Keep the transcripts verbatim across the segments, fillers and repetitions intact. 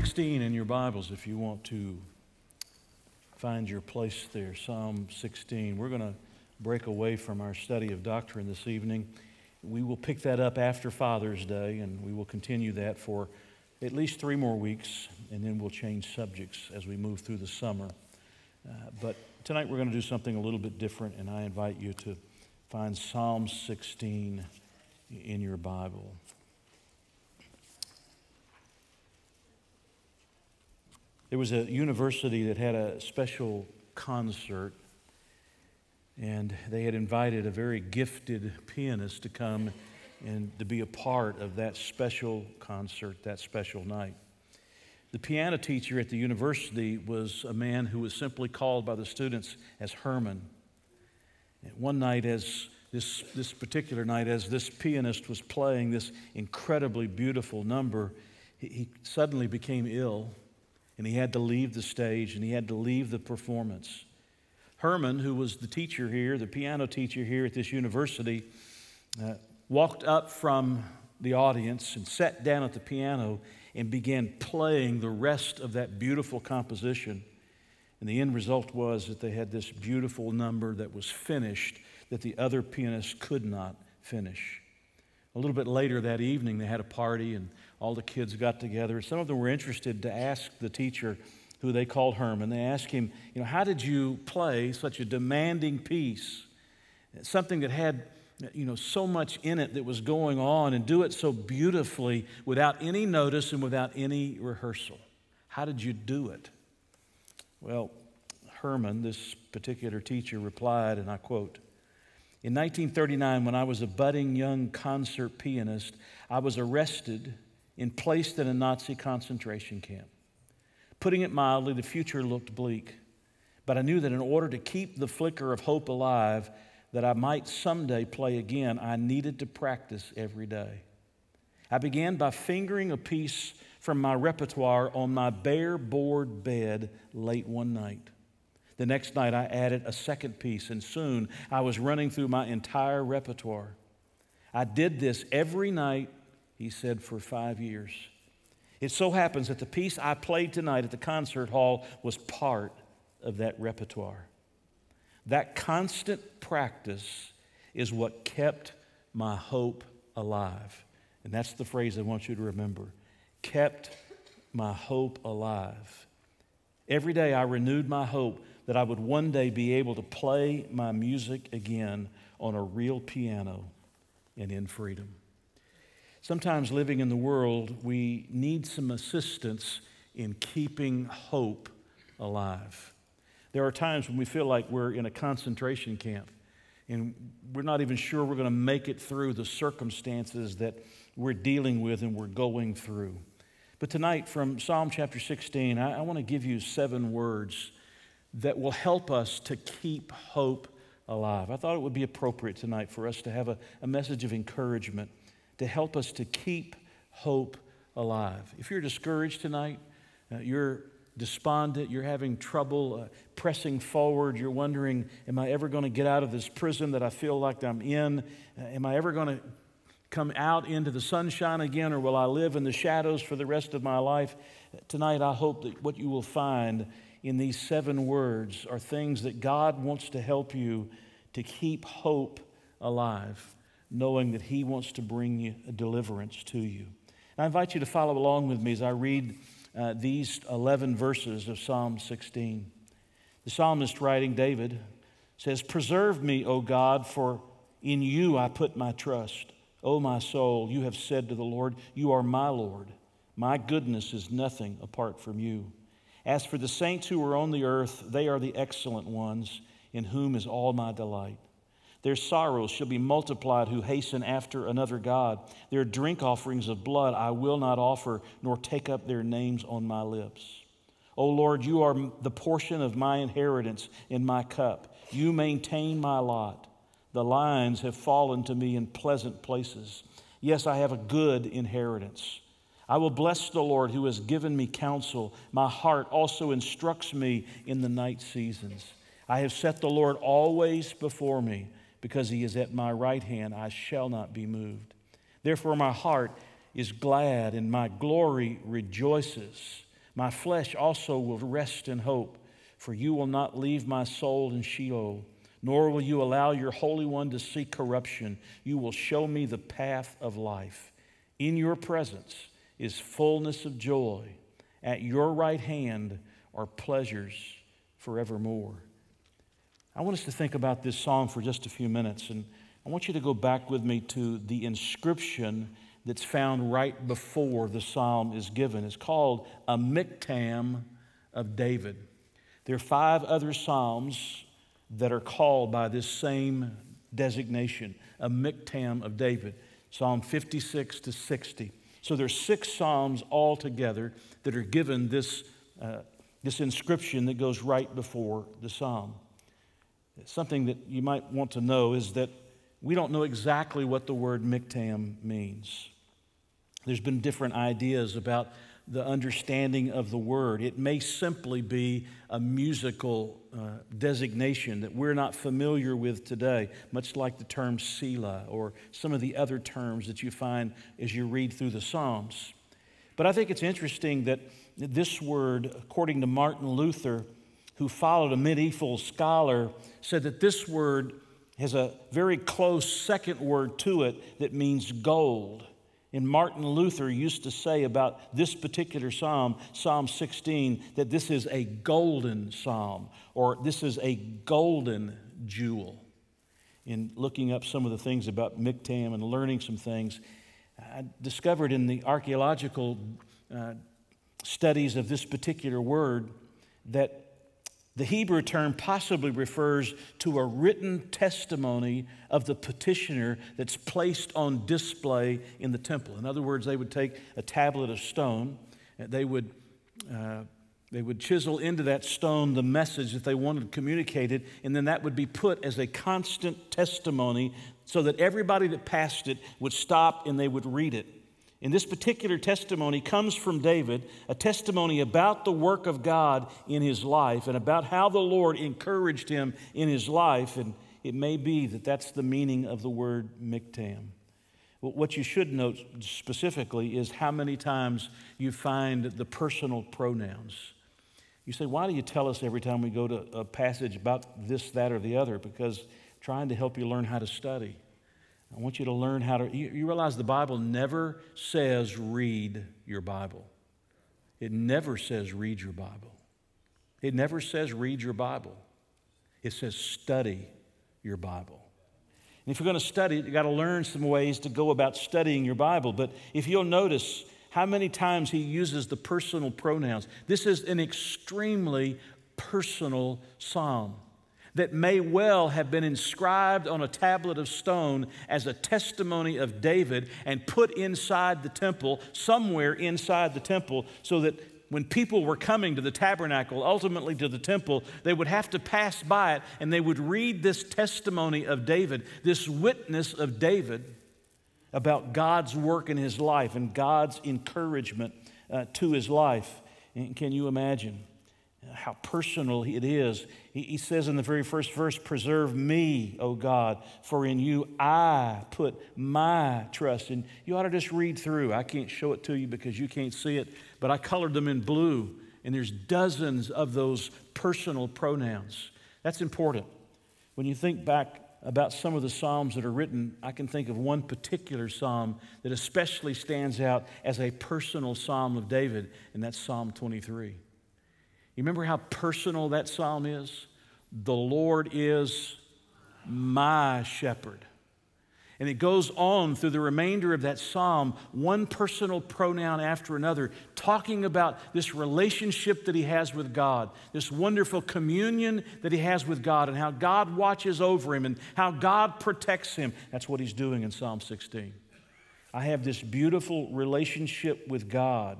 sixteen in your Bibles if you want to find your place there. Psalm sixteen. We're going to break away from our study of doctrine this evening. We will pick that up after Father's Day, and we will continue that for at least three more weeks, and then we'll change subjects as we move through the summer. Uh, but tonight we're going to do something a little bit different, and I invite you to find Psalm sixteen in your Bible. There was a university that had a special concert, and they had invited a very gifted pianist to come and to be a part of that special concert, that special night. The piano teacher at the university was a man who was simply called by the students as Herman. And one night, as this, this particular night, as this pianist was playing this incredibly beautiful number, he, he suddenly became ill, and he had to leave the stage, and he had to leave the performance. Herman, who was the teacher here, the piano teacher here at this university, uh, walked up from the audience and sat down at the piano and began playing the rest of that beautiful composition. And the end result was that they had this beautiful number that was finished that the other pianist could not finish. A little bit later that evening, they had a party, and all the kids got together. Some of them were interested to ask the teacher, who they called Herman. They asked him, you know, how did you play such a demanding piece, something that had, you know, so much in it that was going on, and do it so beautifully without any notice and without any rehearsal? How did you do it? Well, Herman, this particular teacher, replied, and I quote, "In nineteen thirty-nine, when I was a budding young concert pianist, I was arrested and placed in a Nazi concentration camp. Putting it mildly, the future looked bleak, but I knew that in order to keep the flicker of hope alive that I might someday play again, I needed to practice every day. I began by fingering a piece from my repertoire on my bare board bed late one night. The next night I added a second piece, and soon I was running through my entire repertoire. I did this every night," he said, "for five years. It so happens that the piece I played tonight at the concert hall was part of that repertoire. That constant practice is what kept my hope alive." And that's the phrase I want you to remember. Kept my hope alive. "Every day I renewed my hope that I would one day be able to play my music again on a real piano and in freedom." Sometimes living in the world, we need some assistance in keeping hope alive. There are times when we feel like we're in a concentration camp, and we're not even sure we're going to make it through the circumstances that we're dealing with and we're going through. But tonight, from Psalm chapter sixteen, I, I want to give you seven words that will help us to keep hope alive. I thought it would be appropriate tonight for us to have a, a message of encouragement to help us to keep hope alive. If you're discouraged tonight, uh, you're despondent, you're having trouble uh, pressing forward, you're wondering, am I ever going to get out of this prison that I feel like I'm in? Uh, am I ever going to come out into the sunshine again, or will I live in the shadows for the rest of my life? Tonight, I hope that what you will find in these seven words are things that God wants to help you to keep hope alive, knowing that He wants to bring you a deliverance to you. And I invite you to follow along with me as I read Uh, these eleven verses of Psalm sixteen. The psalmist, writing, David, says, "Preserve me, O God, for in you I put my trust. O my soul, you have said to the Lord, you are my Lord. My goodness is nothing apart from you. As for the saints who are on the earth, they are the excellent ones, in whom is all my delight. Their sorrows shall be multiplied who hasten after another God. Their drink offerings of blood I will not offer, nor take up their names on my lips. O Lord, you are the portion of my inheritance in my cup. You maintain my lot. The lines have fallen to me in pleasant places. Yes, I have a good inheritance. I will bless the Lord who has given me counsel. My heart also instructs me in the night seasons. I have set the Lord always before me. Because He is at my right hand, I shall not be moved. Therefore my heart is glad and my glory rejoices. My flesh also will rest in hope, for you will not leave my soul in Sheol, nor will you allow your Holy One to see corruption. You will show me the path of life. In your presence is fullness of joy. At your right hand are pleasures forevermore. I want us to think about this song for just a few minutes, and I want you to go back with me to the inscription that's found right before the psalm is given. It's called a Miktam of David. There are five other psalms that are called by this same designation, a Miktam of David, Psalm fifty-six to sixty. So there's six psalms altogether that are given this, uh, this inscription that goes right before the psalm. Something that you might want to know is that we don't know exactly what the word Miktam means. There's been different ideas about the understanding of the word. It may simply be a musical uh, designation that we're not familiar with today, much like the term Selah or some of the other terms that you find as you read through the Psalms. But I think it's interesting that this word, according to Martin Luther, who followed a medieval scholar, said that this word has a very close second word to it that means gold. And Martin Luther used to say about this particular psalm, Psalm sixteen, that this is a golden psalm, or this is a golden jewel. In looking up some of the things about Miktam and learning some things, I discovered in the archaeological uh, studies of this particular word that the Hebrew term possibly refers to a written testimony of the petitioner that's placed on display in the temple. In other words, they would take a tablet of stone, they would uh, they would chisel into that stone the message that they wanted communicated, and then that would be put as a constant testimony so that everybody that passed it would stop and they would read it. And this particular testimony comes from David, a testimony about the work of God in his life and about how the Lord encouraged him in his life. And it may be that that's the meaning of the word Miktam. What you should note specifically is how many times you find the personal pronouns. You say, why do you tell us every time we go to a passage about this, that, or the other? Because I'm trying to help you learn how to study. I want you to learn how to, you, you realize the Bible never says read your Bible. It never says read your Bible. It never says read your Bible. It says study your Bible. And if you're going to study it, you've got to learn some ways to go about studying your Bible. But if you'll notice how many times he uses the personal pronouns, this is an extremely personal psalm that may well have been inscribed on a tablet of stone as a testimony of David and put inside the temple, somewhere inside the temple, so that when people were coming to the tabernacle, ultimately to the temple, they would have to pass by it and they would read this testimony of David, this witness of David about God's work in his life and God's encouragement uh, to his life. And can you imagine how personal it is? He says in the very first verse, preserve me, O God, for in you I put my trust. And you ought to just read through. I can't show it to you because you can't see it, but I colored them in blue, and there's dozens of those personal pronouns. That's important. When you think back about some of the psalms that are written, I can think of one particular psalm that especially stands out as a personal psalm of David, and that's Psalm twenty-three. You remember how personal that psalm is? The Lord is my shepherd. And it goes on through the remainder of that psalm, one personal pronoun after another, talking about this relationship that he has with God, this wonderful communion that he has with God, and how God watches over him and how God protects him. That's what he's doing in Psalm sixteen. I have this beautiful relationship with God.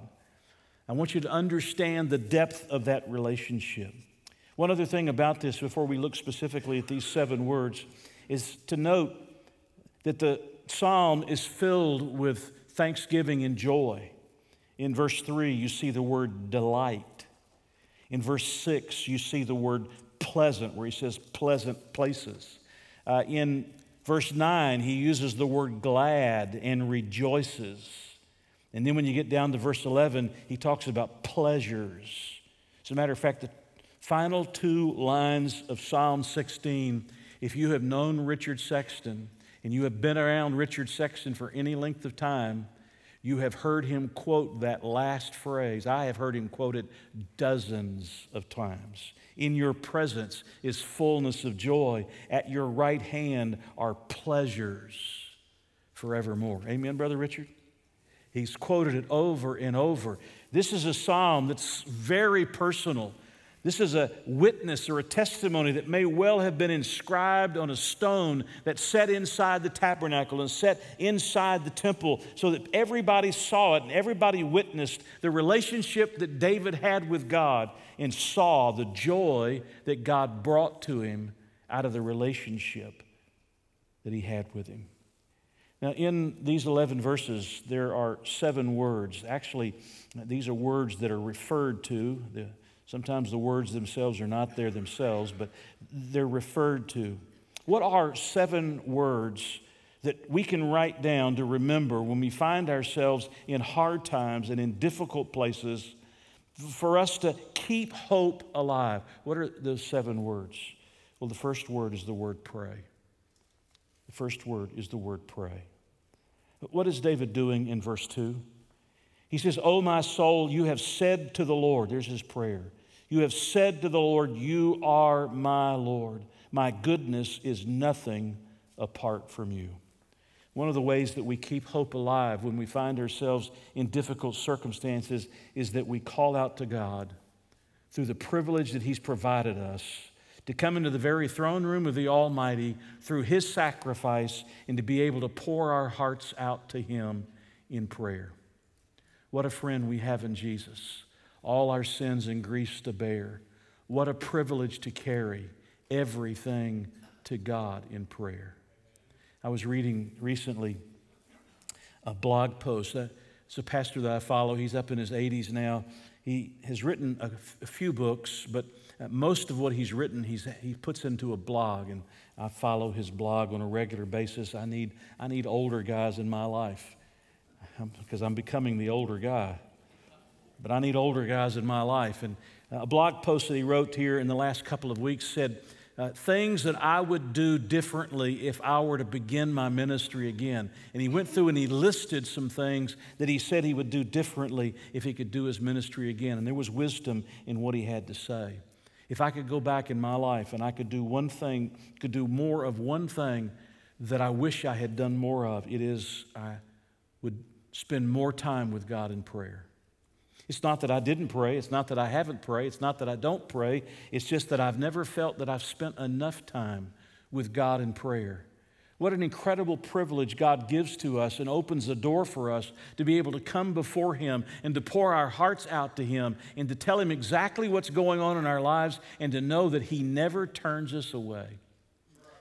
I want you to understand the depth of that relationship. One other thing about this before we look specifically at these seven words is to note that the psalm is filled with thanksgiving and joy. In verse three, you see the word delight. In verse six, you see the word pleasant, where he says pleasant places. Uh, in verse nine, he uses the word glad and rejoices. And then when you get down to verse eleven, he talks about pleasures. As a matter of fact, the final two lines of Psalm sixteen, if you have known Richard Sexton and you have been around Richard Sexton for any length of time, you have heard him quote that last phrase. I have heard him quoted dozens of times. In your presence is fullness of joy. At your right hand are pleasures forevermore. Amen, Brother Richard? He's quoted it over and over. This is a psalm that's very personal. This is a witness or a testimony that may well have been inscribed on a stone that's set inside the tabernacle and set inside the temple so that everybody saw it and everybody witnessed the relationship that David had with God and saw the joy that God brought to him out of the relationship that he had with him. Now, in these eleven verses, there are seven words. Actually, these are words that are referred to. The, sometimes the words themselves are not there themselves, but they're referred to. What are seven words that we can write down to remember when we find ourselves in hard times and in difficult places for us to keep hope alive? What are those seven words? Well, the first word is the word pray. The first word is the word pray. What is David doing in verse two? He says, "O my soul, you have said to the Lord," there's his prayer, "you have said to the Lord, you are my Lord. My goodness is nothing apart from you." One of the ways that we keep hope alive when we find ourselves in difficult circumstances is that we call out to God through the privilege that he's provided us to come into the very throne room of the Almighty through his sacrifice and to be able to pour our hearts out to him in prayer. What a friend we have in Jesus, all our sins and griefs to bear. What a privilege to carry everything to God in prayer. I was reading recently a blog post. It's a pastor that I follow. He's up in his eighties now. He has written a, f- a few books, but most of what he's written, he's, he puts into a blog, and I follow his blog on a regular basis. I need I need older guys in my life because I'm becoming the older guy. But I need older guys in my life. And a blog post that he wrote here in the last couple of weeks said, uh, things that I would do differently if I were to begin my ministry again. And he went through and he listed some things that he said he would do differently if he could do his ministry again. And there was wisdom in what he had to say. If I could go back in my life and I could do one thing, could do more of one thing that I wish I had done more of, it is I would spend more time with God in prayer. It's not that I didn't pray. It's not that I haven't prayed. It's not that I don't pray. It's just that I've never felt that I've spent enough time with God in prayer. What an incredible privilege God gives to us and opens the door for us to be able to come before him and to pour our hearts out to him and to tell him exactly what's going on in our lives and to know that he never turns us away.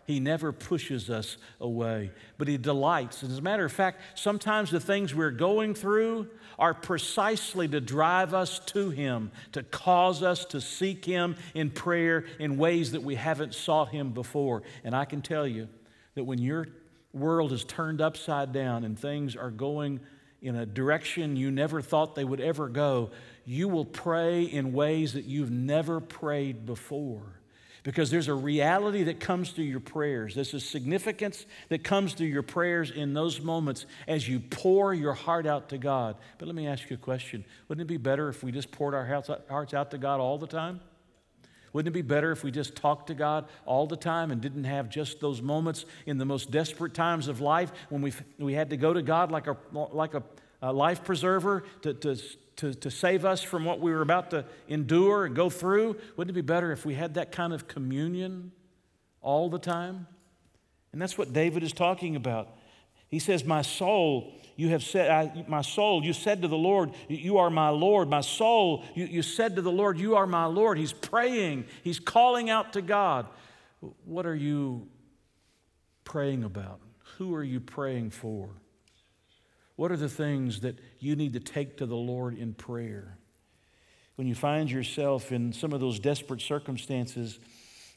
He never pushes us away, but he delights. And as a matter of fact, sometimes the things we're going through are precisely to drive us to him, to cause us to seek him in prayer in ways that we haven't sought him before. And I can tell you, that when your world is turned upside down and things are going in a direction you never thought they would ever go, you will pray in ways that you've never prayed before because there's a reality that comes through your prayers. There's a significance that comes through your prayers in those moments as you pour your heart out to God. But let me ask you a question. Wouldn't it be better if we just poured our hearts out to God all the time? Wouldn't it be better if we just talked to God all the time and didn't have just those moments in the most desperate times of life when we we had to go to God like a like a, a life preserver to, to to to save us from what we were about to endure and go through? Wouldn't it be better if we had that kind of communion all the time? And that's what David is talking about. He says, "My soul, you have said, I, my soul, you said to the Lord, you are my Lord. My soul, you, you said to the Lord, you are my Lord." He's praying. He's calling out to God. What are you praying about? Who are you praying for? What are the things that you need to take to the Lord in prayer? When you find yourself in some of those desperate circumstances,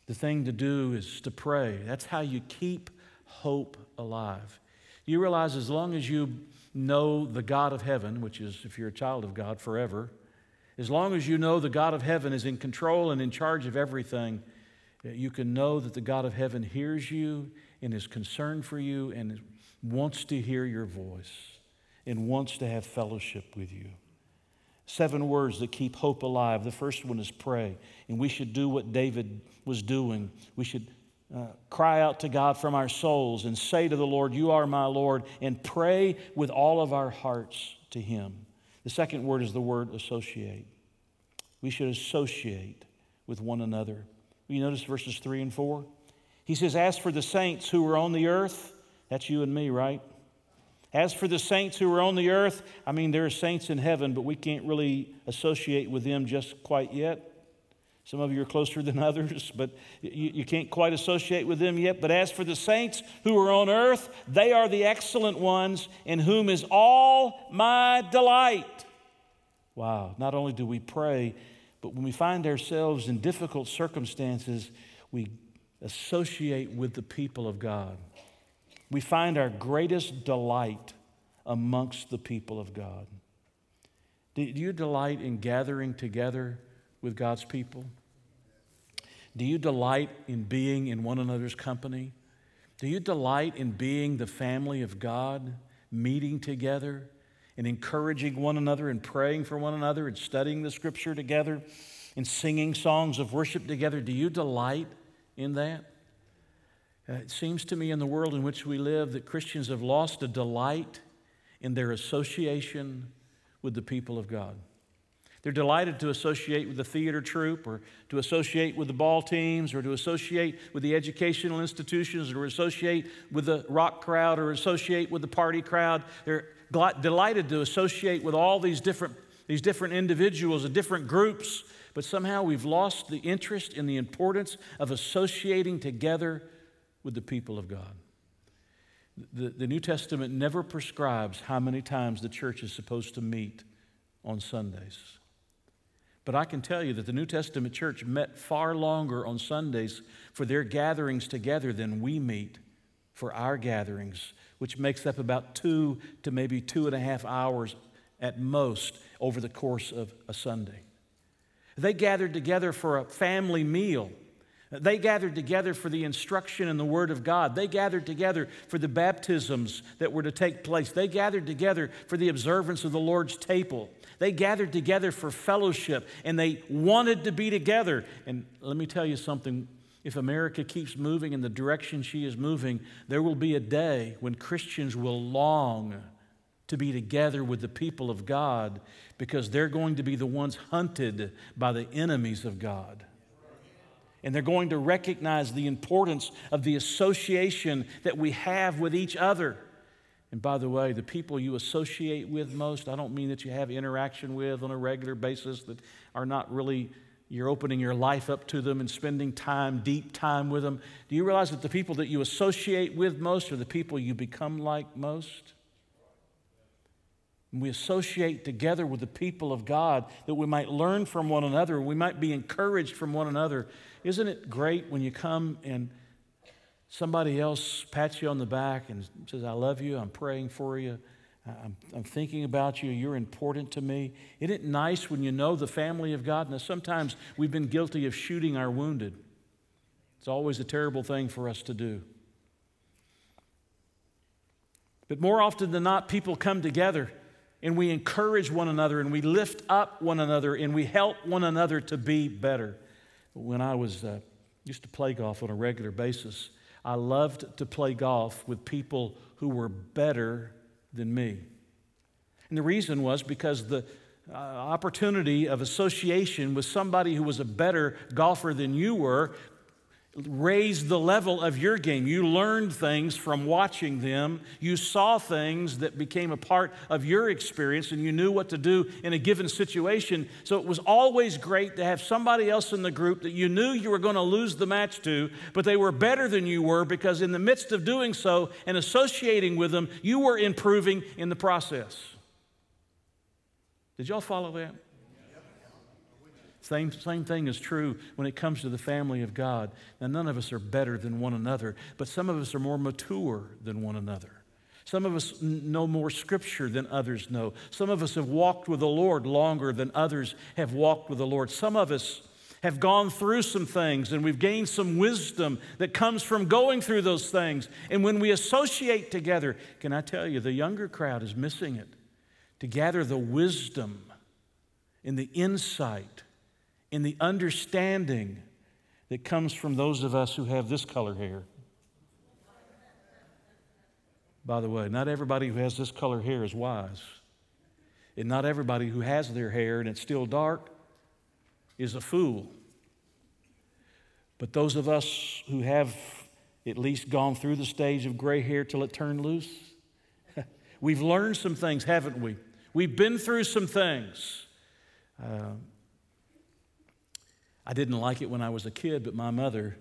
the thing to do is to pray. That's how you keep hope alive. You realize as long as you know the God of heaven, which is, if you're a child of God, forever, as long as you know the God of heaven is in control and in charge of everything, you can know that the God of heaven hears you and is concerned for you and wants to hear your voice and wants to have fellowship with you. Seven words that keep hope alive. The first one is pray. And we should do what David was doing. We should uh, cry out to God from our souls and say to the Lord, "You are my Lord," and pray with all of our hearts to Him. The second word is the word associate. We should associate with one another. You notice verses three and four? He says, "As for the saints who are on the earth," that's you and me, right? As for the saints who are on the earth, I mean, there are saints in heaven, but we can't really associate with them just quite yet. Some of you are closer than others, but you, you can't quite associate with them yet. But as for the saints who are on earth, they are the excellent ones in whom is all my delight. Wow, not only do we pray, but when we find ourselves in difficult circumstances, we associate with the people of God. We find our greatest delight amongst the people of God. Do you delight in gathering together with God's people? Do you delight in being in one another's company? Do you delight in being the family of God, meeting together and encouraging one another and praying for one another and studying the Scripture together and singing songs of worship together? Do you delight in that? Uh, it seems to me in the world in which we live that Christians have lost a delight in their association with the people of God. They're delighted to associate with the theater troupe or to associate with the ball teams or to associate with the educational institutions or associate with the rock crowd or associate with the party crowd. They're delighted to associate with all these different, these different individuals and different groups, but somehow we've lost the interest in the importance of associating together with the people of God. The, the New Testament never prescribes how many times the church is supposed to meet on Sundays. But I can tell you that the New Testament church met far longer on Sundays for their gatherings together than we meet for our gatherings, which makes up about two to maybe two and a half hours at most over the course of a Sunday. They gathered together for a family meal. They gathered together for the instruction in the Word of God. They gathered together for the baptisms that were to take place. They gathered together for the observance of the Lord's table. They gathered together for fellowship, and they wanted to be together. And let me tell you something. If America keeps moving in the direction she is moving, there will be a day when Christians will long to be together with the people of God because they're going to be the ones hunted by the enemies of God. And they're going to recognize the importance of the association that we have with each other. And by the way, the people you associate with most, I don't mean that you have interaction with on a regular basis that are not really, you're opening your life up to them and spending time, deep time with them. Do you realize that the people that you associate with most are the people you become like most? We associate together with the people of God that we might learn from one another, we might be encouraged from one another. Isn't it great when you come and somebody else pats you on the back and says, "I love you, I'm praying for you, I'm, I'm thinking about you, you're important to me"? Isn't it nice when you know the family of God? Now, sometimes we've been guilty of shooting our wounded. It's always a terrible thing for us to do. But more often than not, people come together and we encourage one another, and we lift up one another, and we help one another to be better. When I was uh, used to play golf on a regular basis, I loved to play golf with people who were better than me. And the reason was because the uh, opportunity of association with somebody who was a better golfer than you were raised the level of your game. You learned things from watching them. You saw things that became a part of your experience, and you knew what to do in a given situation. So it was always great to have somebody else in the group that you knew you were going to lose the match to, but they were better than you were because in the midst of doing so and associating with them, you were improving in the process. Did y'all follow that? Same, same thing is true when it comes to the family of God. Now, none of us are better than one another, but some of us are more mature than one another. Some of us know more scripture than others know. Some of us have walked with the Lord longer than others have walked with the Lord. Some of us have gone through some things, and we've gained some wisdom that comes from going through those things. And when we associate together, can I tell you, the younger crowd is missing it. To gather the wisdom and the insight and the understanding that comes from those of us who have this color hair. By the way, not everybody who has this color hair is wise. And not everybody who has their hair and it's still dark is a fool. But those of us who have at least gone through the stage of gray hair till it turned loose, we've learned some things, haven't we? We've been through some things. Uh, I didn't like it when I was a kid, but my mother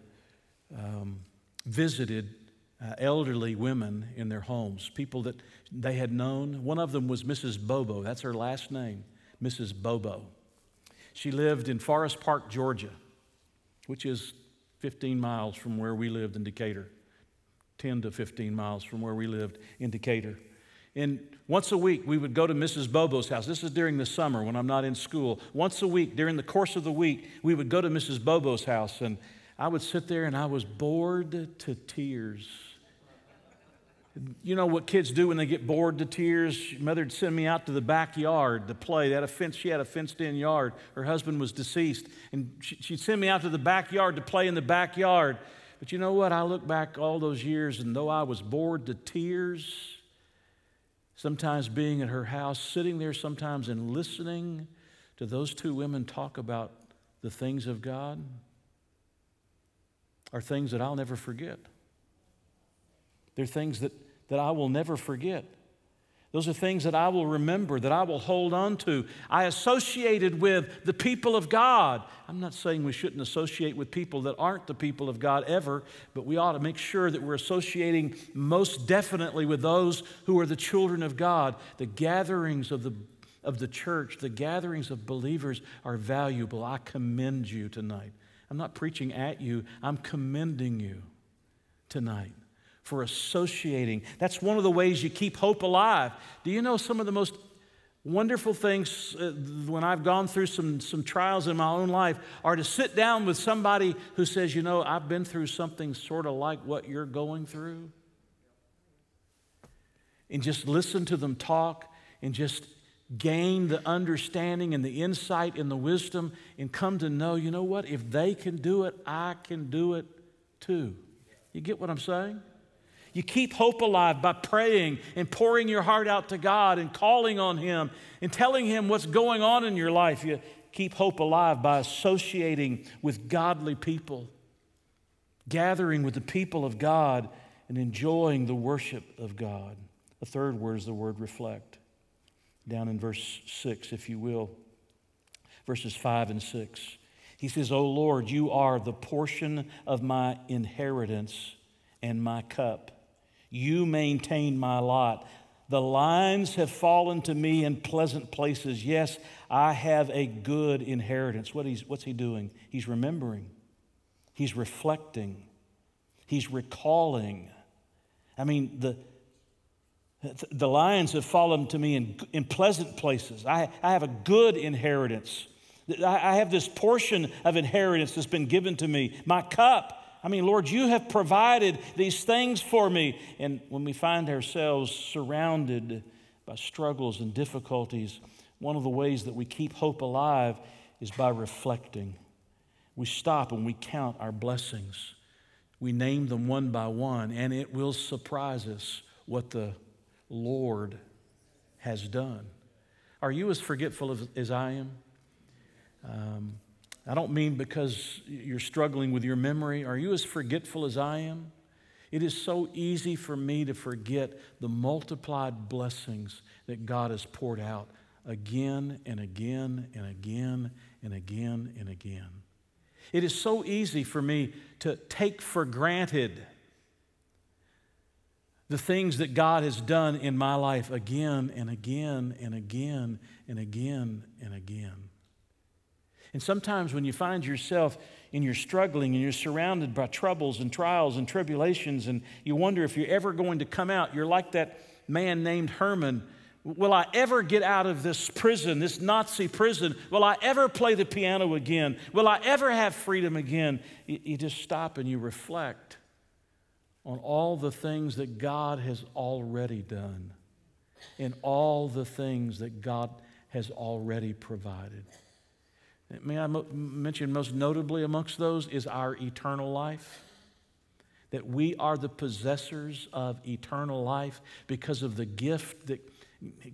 um, visited uh, elderly women in their homes, people that they had known. One of them was Missus Bobo. That's her last name, Missus Bobo. She lived in Forest Park, Georgia, which is fifteen miles from where we lived in Decatur, ten to fifteen miles from where we lived in Decatur. And once a week, we would go to Missus Bobo's house. This is during the summer when I'm not in school. Once a week, during the course of the week, we would go to Missus Bobo's house, and I would sit there, and I was bored to tears. You know what kids do when they get bored to tears? Mother would send me out to the backyard to play. They had a fence, she had a fenced-in yard. Her husband was deceased, and she'd send me out to the backyard to play in the backyard. But you know what? I look back all those years, and though I was bored to tears, sometimes being at her house, sitting there sometimes and listening to those two women talk about the things of God are things that I'll never forget. They're things that, that I will never forget. Those are things that I will remember, that I will hold on to. I associated with the people of God. I'm not saying we shouldn't associate with people that aren't the people of God ever, but we ought to make sure that we're associating most definitely with those who are the children of God. The gatherings of the, of the church, the gatherings of believers are valuable. I commend you tonight. I'm not preaching at you. I'm commending you tonight for associating. That's one of the ways you keep hope alive. Do you know some of the most wonderful things uh, when I've gone through some, some trials in my own life are to sit down with somebody who says, you know, I've been through something sort of like what you're going through. And just listen to them talk and just gain the understanding and the insight and the wisdom and come to know, you know what, if they can do it, I can do it too. You get what I'm saying? You keep hope alive by praying and pouring your heart out to God and calling on Him and telling Him what's going on in your life. You keep hope alive by associating with godly people, gathering with the people of God, and enjoying the worship of God. A third word is the word reflect. Down in verse six, if you will, verses five and six. He says, O Lord, you are the portion of my inheritance and my cup. You maintain my lot. The lines have fallen to me in pleasant places. Yes, I have a good inheritance. What he's, what's he doing? He's remembering. He's reflecting. He's recalling. I mean, the, the lines have fallen to me in, in pleasant places. I, I have a good inheritance. I, I have this portion of inheritance that's been given to me. My cup. I mean, Lord, you have provided these things for me. And when we find ourselves surrounded by struggles and difficulties, one of the ways that we keep hope alive is by reflecting. We stop and we count our blessings. We name them one by one, and it will surprise us what the Lord has done. Are you as forgetful as, as I am? Um, I don't mean because you're struggling with your memory. Are you as forgetful as I am? It is so easy for me to forget the multiplied blessings that God has poured out again and again and again and again and again. It is so easy for me to take for granted the things that God has done in my life again and again and again and again and again. And sometimes when you find yourself and you're struggling and you're surrounded by troubles and trials and tribulations and you wonder if you're ever going to come out, you're like that man named Herman, will I ever get out of this prison, this Nazi prison? Will I ever play the piano again? Will I ever have freedom again? You, you just stop and you reflect on all the things that God has already done and all the things that God has already provided. May I mo- mention most notably amongst those is our eternal life, that we are the possessors of eternal life because of the gift that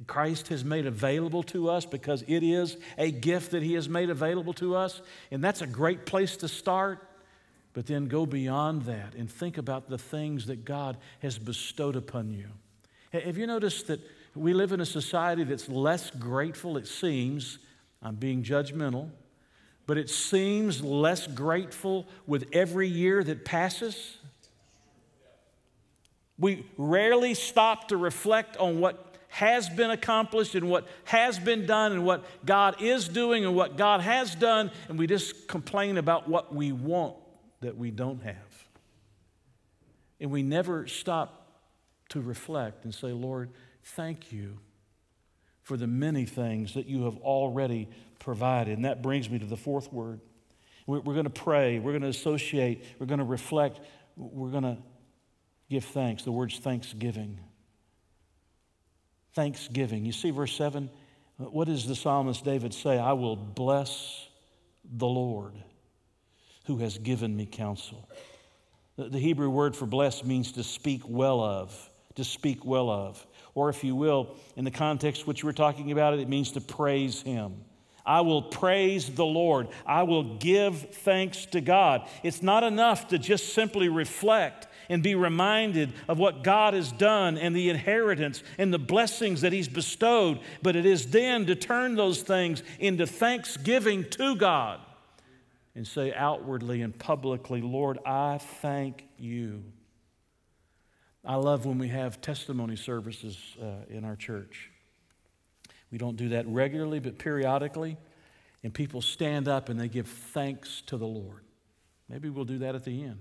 Christ has made available to us, because it is a gift that he has made available to us. And that's a great place to start. But then go beyond that and think about the things that God has bestowed upon you. Have you noticed that we live in a society that's less grateful, it seems? I'm being judgmental, but it seems less grateful with every year that passes. We rarely stop to reflect on what has been accomplished and what has been done and what God is doing and what God has done, and we just complain about what we want that we don't have. And we never stop to reflect and say, Lord, thank you for the many things that you have already provided. And that brings me to the fourth word. We're, we're going to pray. We're going to associate. We're going to reflect. We're going to give thanks. The word's thanksgiving. Thanksgiving. You see verse seven? What does the psalmist David say? I will bless the Lord who has given me counsel. The Hebrew word for bless means to speak well of, to speak well of. Or if you will, in the context which we're talking about, it means to praise him. I will praise the Lord. I will give thanks to God. It's not enough to just simply reflect and be reminded of what God has done and the inheritance and the blessings that he's bestowed. But it is then to turn those things into thanksgiving to God and say outwardly and publicly, Lord, I thank you. I love when we have testimony services uh, in our church. We don't do that regularly, but periodically. And people stand up and they give thanks to the Lord. Maybe we'll do that at the end.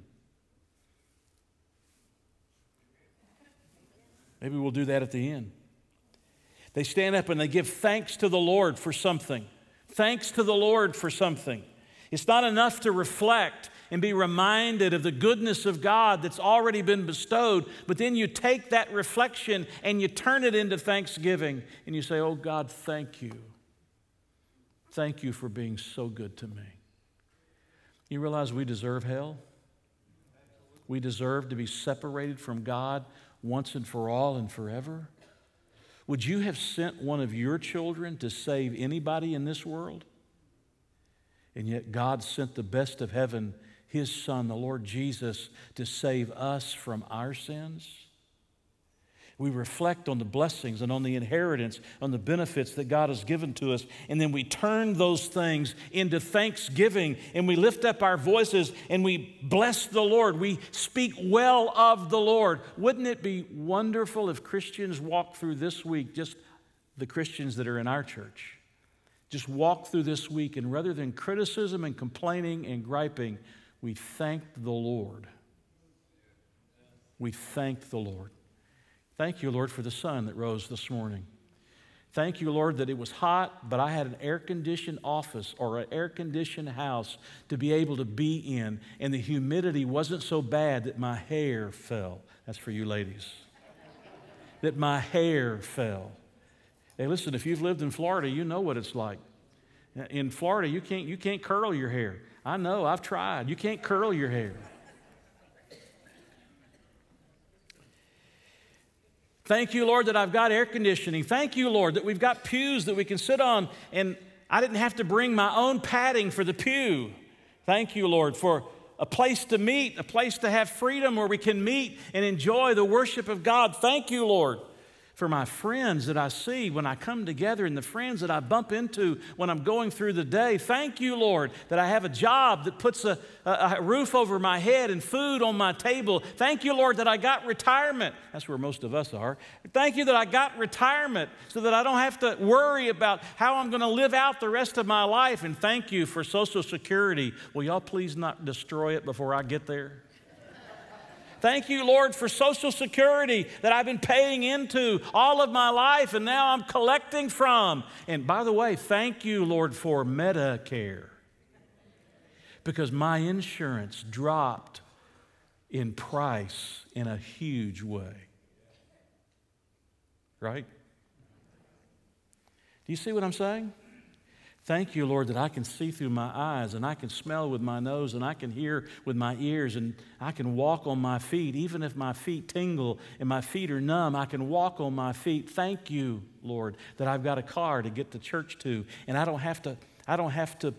Maybe we'll do that at the end. They stand up and they give thanks to the Lord for something. Thanks to the Lord for something. It's not enough to reflect and be reminded of the goodness of God that's already been bestowed, but then you take that reflection and you turn it into thanksgiving and you say, oh God, thank you. Thank you for being so good to me. You realize we deserve hell? We deserve to be separated from God once and for all and forever. Would you have sent one of your children to save anybody in this world? And yet God sent the best of heaven, his son, the Lord Jesus, to save us from our sins. We reflect on the blessings and on the inheritance, on the benefits that God has given to us, and then we turn those things into thanksgiving, and we lift up our voices, and we bless the Lord. We speak well of the Lord. Wouldn't it be wonderful if Christians walked through this week, just the Christians that are in our church, just walk through this week, and rather than criticism and complaining and griping, we thank the Lord. We thank the Lord. Thank you, Lord, for the sun that rose this morning. Thank you, Lord, that it was hot, but I had an air-conditioned office or an air-conditioned house to be able to be in, and the humidity wasn't so bad that my hair fell. That's for you ladies. That my hair fell. Hey, listen, if you've lived in Florida, you know what it's like. In Florida, you can't, you can't curl your hair. I know, I've tried. You can't curl your hair. Thank you, Lord, that I've got air conditioning. Thank you, Lord, that we've got pews that we can sit on, and I didn't have to bring my own padding for the pew. Thank you, Lord, for a place to meet, a place to have freedom where we can meet and enjoy the worship of God. Thank you, Lord, for my friends that I see when I come together and the friends that I bump into when I'm going through the day. Thank you, Lord, that I have a job that puts a, a, a roof over my head and food on my table. Thank you, Lord, that I got retirement. That's where most of us are. Thank you that I got retirement so that I don't have to worry about how I'm going to live out the rest of my life. And thank you for Social Security. Will y'all please not destroy it before I get there? Thank you, Lord, for Social Security that I've been paying into all of my life and now I'm collecting from. And by the way, thank you, Lord, for Medicare, because my insurance dropped in price in a huge way. Right? Do you see what I'm saying? Thank you, Lord, that I can see through my eyes and I can smell with my nose and I can hear with my ears and I can walk on my feet. Even if my feet tingle and my feet are numb, I can walk on my feet. Thank you, Lord, that I've got a car to get to church to and I don't have to, I don't have to,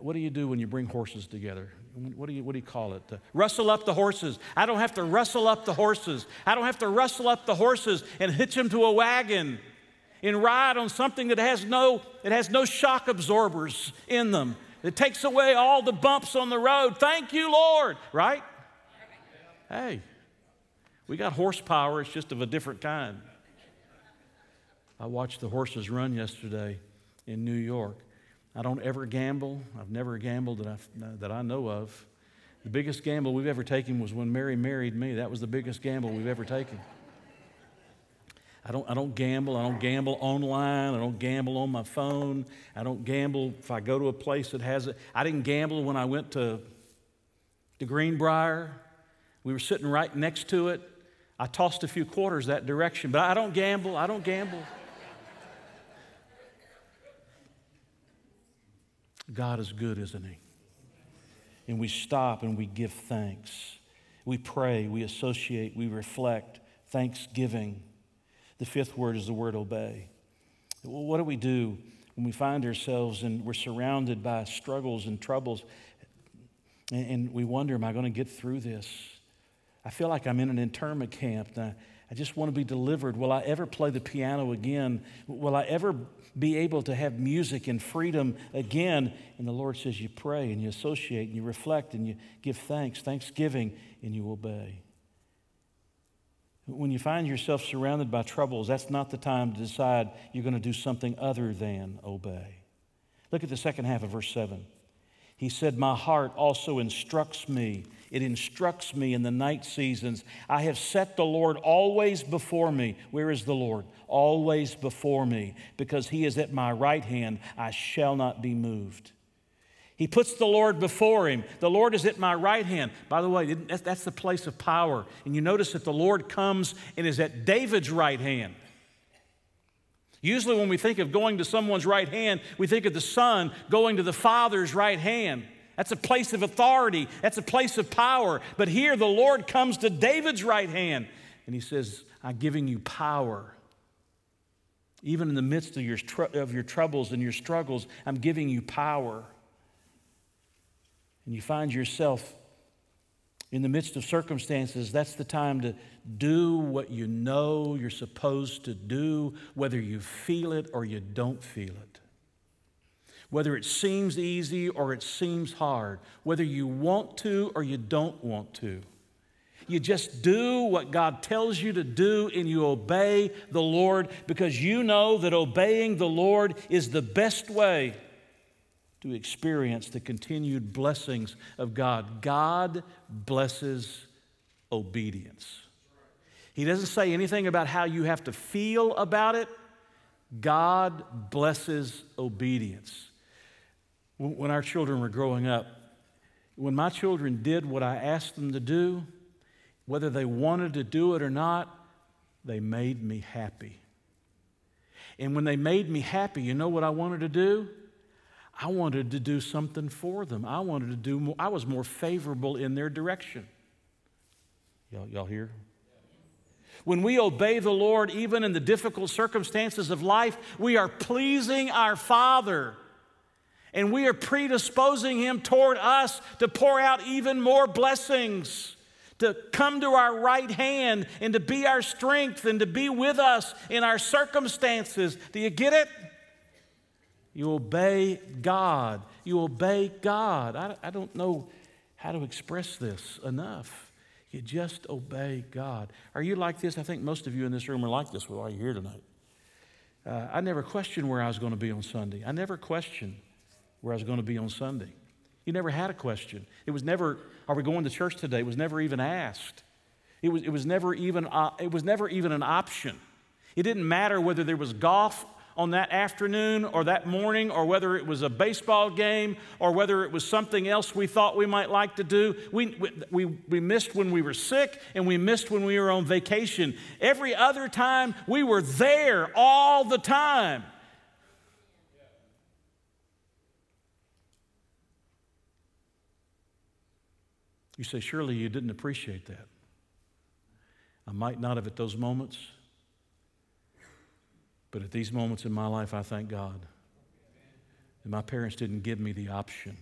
what do you do when you bring horses together? What do you, what do you call it? Uh, rustle up the horses. I don't have to rustle up the horses. I don't have to rustle up the horses and hitch them to a wagon and ride on something that has no, it has no shock absorbers in them. It takes away all the bumps on the road. Thank you, Lord. Right? Hey, we got horsepower. It's just of a different kind. I watched the horses run yesterday in New York. I don't ever gamble. I've never gambled that, I've, that I know of. The biggest gamble we've ever taken was when Mary married me. That was the biggest gamble we've ever taken. I don't, I don't gamble. I don't gamble online. I don't gamble on my phone. I don't gamble if I go to a place that has it. I didn't gamble when I went to the Greenbrier. We were sitting right next to it. I tossed a few quarters that direction, but I don't gamble. I don't gamble. God is good, isn't he? And we stop and we give thanks. We pray, we associate, we reflect. Thanksgiving. The fifth word is the word obey. Well, what do we do when we find ourselves and we're surrounded by struggles and troubles and, and we wonder, am I going to get through this? I feel like I'm in an internment camp and I, I just want to be delivered. Will I ever play the piano again? Will I ever be able to have music and freedom again? And the Lord says you pray and you associate and you reflect and you give thanks, thanksgiving, and you obey. When you find yourself surrounded by troubles, that's not the time to decide you're going to do something other than obey. Look at the second half of verse seven. He said, my heart also instructs me. It instructs me in the night seasons. I have set the Lord always before me. Where is the Lord? Always before me. Because he is at my right hand, I shall not be moved. He puts the Lord before him. The Lord is at my right hand. By the way, that's the place of power. And you notice that the Lord comes and is at David's right hand. Usually when we think of going to someone's right hand, we think of the Son going to the Father's right hand. That's a place of authority. That's a place of power. But here the Lord comes to David's right hand. And he says, I'm giving you power. Even in the midst of your, tr- of your troubles and your struggles, I'm giving you power. And you find yourself in the midst of circumstances, that's the time to do what you know you're supposed to do, whether you feel it or you don't feel it. Whether it seems easy or it seems hard. Whether you want to or you don't want to. You just do what God tells you to do and you obey the Lord because you know that obeying the Lord is the best way to experience the continued blessings of God. God blesses obedience. He doesn't say anything about how you have to feel about it. God blesses obedience. When our children were growing up, when my children did what I asked them to do, whether they wanted to do it or not, they made me happy. And when they made me happy, you know what I wanted to do? I wanted to do something for them. I wanted to do more. I was more favorable in their direction. Y'all, y'all hear? When we obey the Lord, even in the difficult circumstances of life, we are pleasing our Father. And we are predisposing Him toward us to pour out even more blessings, to come to our right hand and to be our strength and to be with us in our circumstances. Do you get it? You obey God. You obey God. I, I don't know how to express this enough. You just obey God. Are you like this? I think most of you in this room are like this while you're here tonight. Uh, I never questioned where I was going to be on Sunday. I never questioned where I was going to be on Sunday. You never had a question. It was never, are we going to church today? It was never even asked. It was, it was never even uh, it was never even an option. It didn't matter whether there was golf on that afternoon or that morning, or whether it was a baseball game, or whether it was something else we thought we might like to do. We, we, we missed when we were sick, and we missed when we were on vacation. Every other time, we were there all the time. You say, surely you didn't appreciate that. I might not have at those moments, but at these moments in my life, I thank God that my parents didn't give me the option.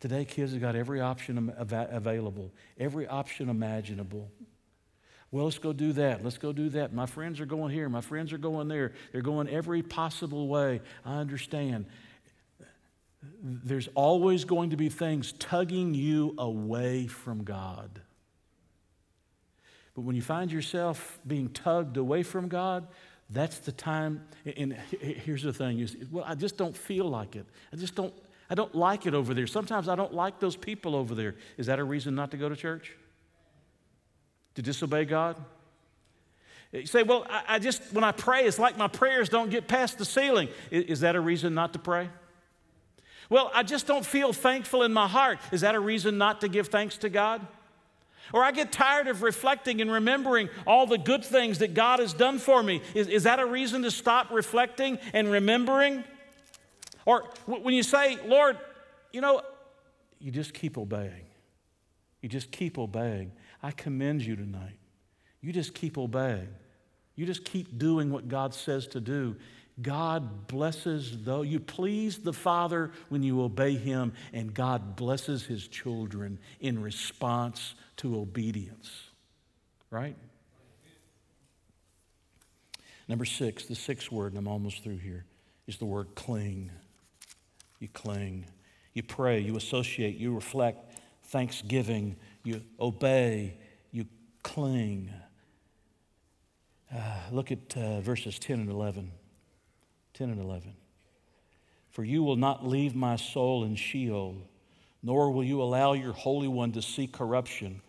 Today, kids have got every option available, every option imaginable. Well, let's go do that. Let's go do that. My friends are going here. My friends are going there. They're going every possible way. I understand. There's always going to be things tugging you away from God. But when you find yourself being tugged away from God, that's the time. And here's the thing: is well, I just don't feel like it. I just don't. I don't like it over there. Sometimes I don't like those people over there. Is that a reason not to go to church? To disobey God? You say, well, I, I just when I pray, it's like my prayers don't get past the ceiling. Is, is that a reason not to pray? Well, I just don't feel thankful in my heart. Is that a reason not to give thanks to God? Or I get tired of reflecting and remembering all the good things that God has done for me. Is, is that a reason to stop reflecting and remembering? Or w- when you say, Lord, you know, you just keep obeying. You just keep obeying. I commend you tonight. You just keep obeying. You just keep doing what God says to do. God blesses, though you please the Father when you obey Him, and God blesses His children in response to obedience, right? Number six, the sixth word, and I'm almost through here, is the word cling. You cling. You pray, you associate, you reflect, thanksgiving, you obey, you cling. Uh, look at uh, verses ten and eleven. ten and eleven. For you will not leave my soul in Sheol, nor will you allow your Holy One to see corruption.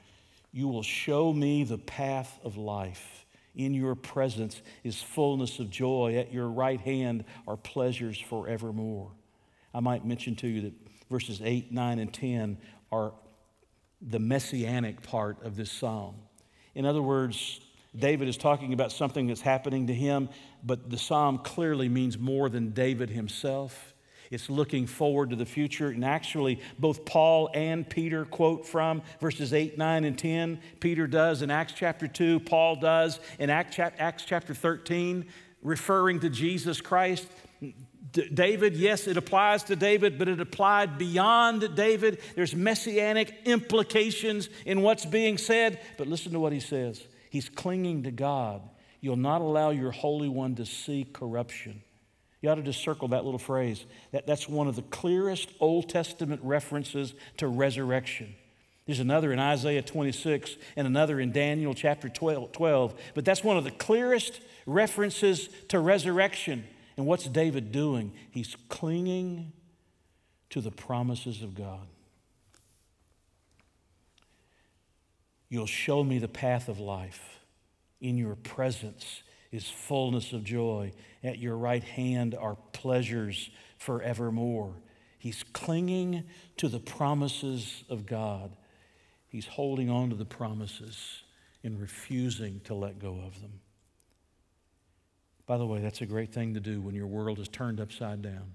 You will show me the path of life. In your presence is fullness of joy. At your right hand are pleasures forevermore. I might mention to you that verses eight, nine, and ten are the messianic part of this psalm. In other words, David is talking about something that's happening to him, but the psalm clearly means more than David himself. It's looking forward to the future. And actually, both Paul and Peter quote from verses eight, nine, and ten. Peter does in Acts chapter two. Paul does in Acts chapter thirteen, referring to Jesus Christ. D- David, yes, it applies to David, but it applied beyond David. There's messianic implications in what's being said. But listen to what he says. He's clinging to God. You'll not allow your Holy One to see corruption. You ought to just circle that little phrase. That, that's one of the clearest Old Testament references to resurrection. There's another in Isaiah twenty-six and another in Daniel chapter twelve. But that's one of the clearest references to resurrection. And what's David doing? He's clinging to the promises of God. You'll show me the path of life. In your presence is fullness of joy. At your right hand are pleasures forevermore. He's clinging to the promises of God. He's holding on to the promises and refusing to let go of them. By the way, that's a great thing to do when your world is turned upside down.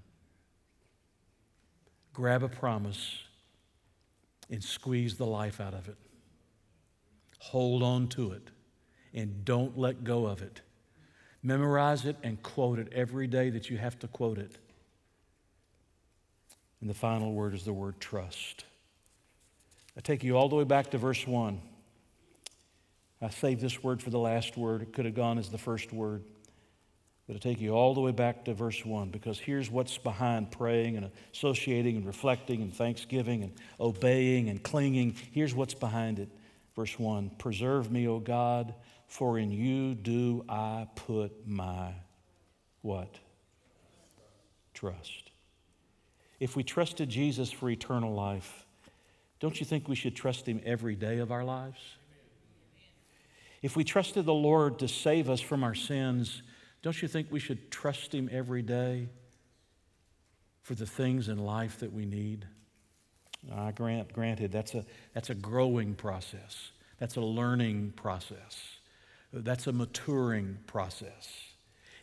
Grab a promise and squeeze the life out of it. Hold on to it and don't let go of it. Memorize it and quote it every day that you have to quote it. And the final word is the word trust. I take you all the way back to verse one. I saved this word for the last word. It could have gone as the first word. But I take you all the way back to verse one, because here's what's behind praying and associating and reflecting and thanksgiving and obeying and clinging. Here's what's behind it. Verse one, preserve me, O God, for in you do I put my, what? Trust. If we trusted Jesus for eternal life, don't you think we should trust Him every day of our lives? If we trusted the Lord to save us from our sins, don't you think we should trust Him every day for the things in life that we need? Uh, grant, granted, that's a, that's a growing process. That's a learning process. That's a maturing process.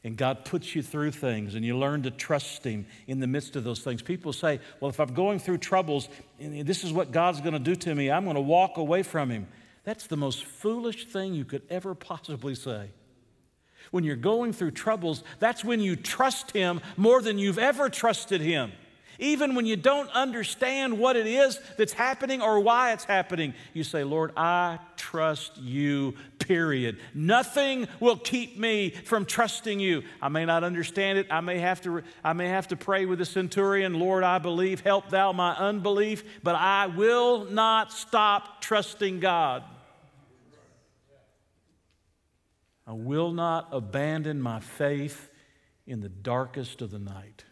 And God puts you through things, and you learn to trust Him in the midst of those things. People say, well, if I'm going through troubles, and this is what God's going to do to me, I'm going to walk away from Him. That's the most foolish thing you could ever possibly say. When you're going through troubles, that's when you trust Him more than you've ever trusted Him. Even when you don't understand what it is that's happening or why it's happening, you say, Lord, I trust you, period. Nothing will keep me from trusting you. I may not understand it. I may have to, I may have to pray with the centurion, Lord, I believe, help thou my unbelief, but I will not stop trusting God. I will not abandon my faith in the darkest of the night.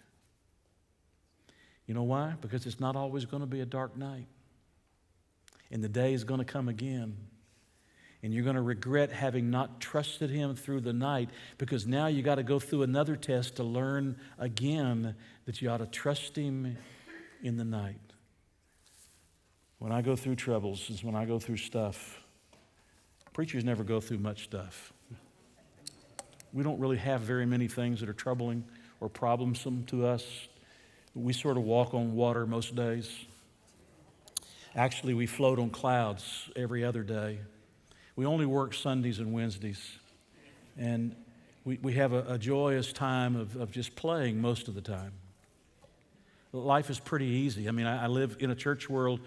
You know why? Because it's not always going to be a dark night. And the day is going to come again. And you're going to regret having not trusted Him through the night, because now you got to go through another test to learn again that you ought to trust Him in the night. When I go through troubles is when I go through stuff. Preachers never go through much stuff. We don't really have very many things that are troubling or problemsome to us. We sort of walk on water most days. Actually, we float on clouds every other day. We only work Sundays and Wednesdays. And we, we have a, a joyous time of, of just playing most of the time. Life is pretty easy. I mean, I, I live in a church world.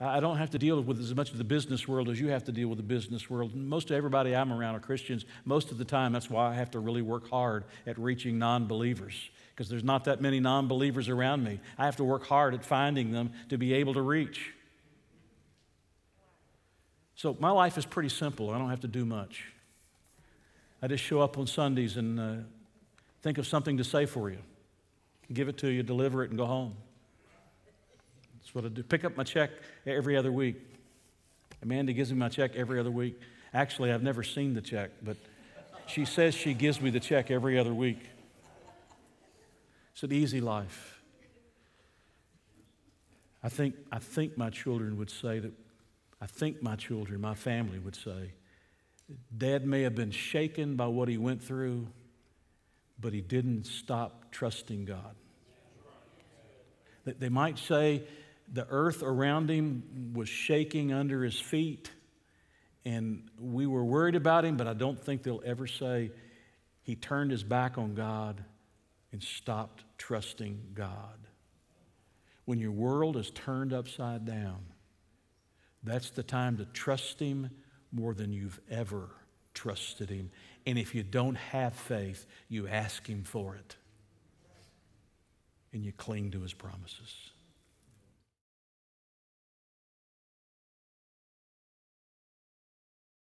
I don't have to deal with as much of the business world as you have to deal with the business world. Most of everybody I'm around are Christians. Most of the time, that's why I have to really work hard at reaching non-believers, because there's not that many non-believers around me. I have to work hard at finding them to be able to reach. So my life is pretty simple. I don't have to do much. I just show up on Sundays and uh, think of something to say for you. Give it to you, deliver it, and go home. That's what I do. Pick up my check every other week. Amanda gives me my check every other week. Actually, I've never seen the check, but she says she gives me the check every other week. It's an easy life. I think I think my children would say that, I think my children, my family would say, Dad may have been shaken by what he went through, but he didn't stop trusting God. They might say the earth around him was shaking under his feet, and we were worried about him, but I don't think they'll ever say he turned his back on God and stopped trusting God. When your world is turned upside down, that's the time to trust Him more than you've ever trusted Him. And if you don't have faith, you ask Him for it. And you cling to His promises.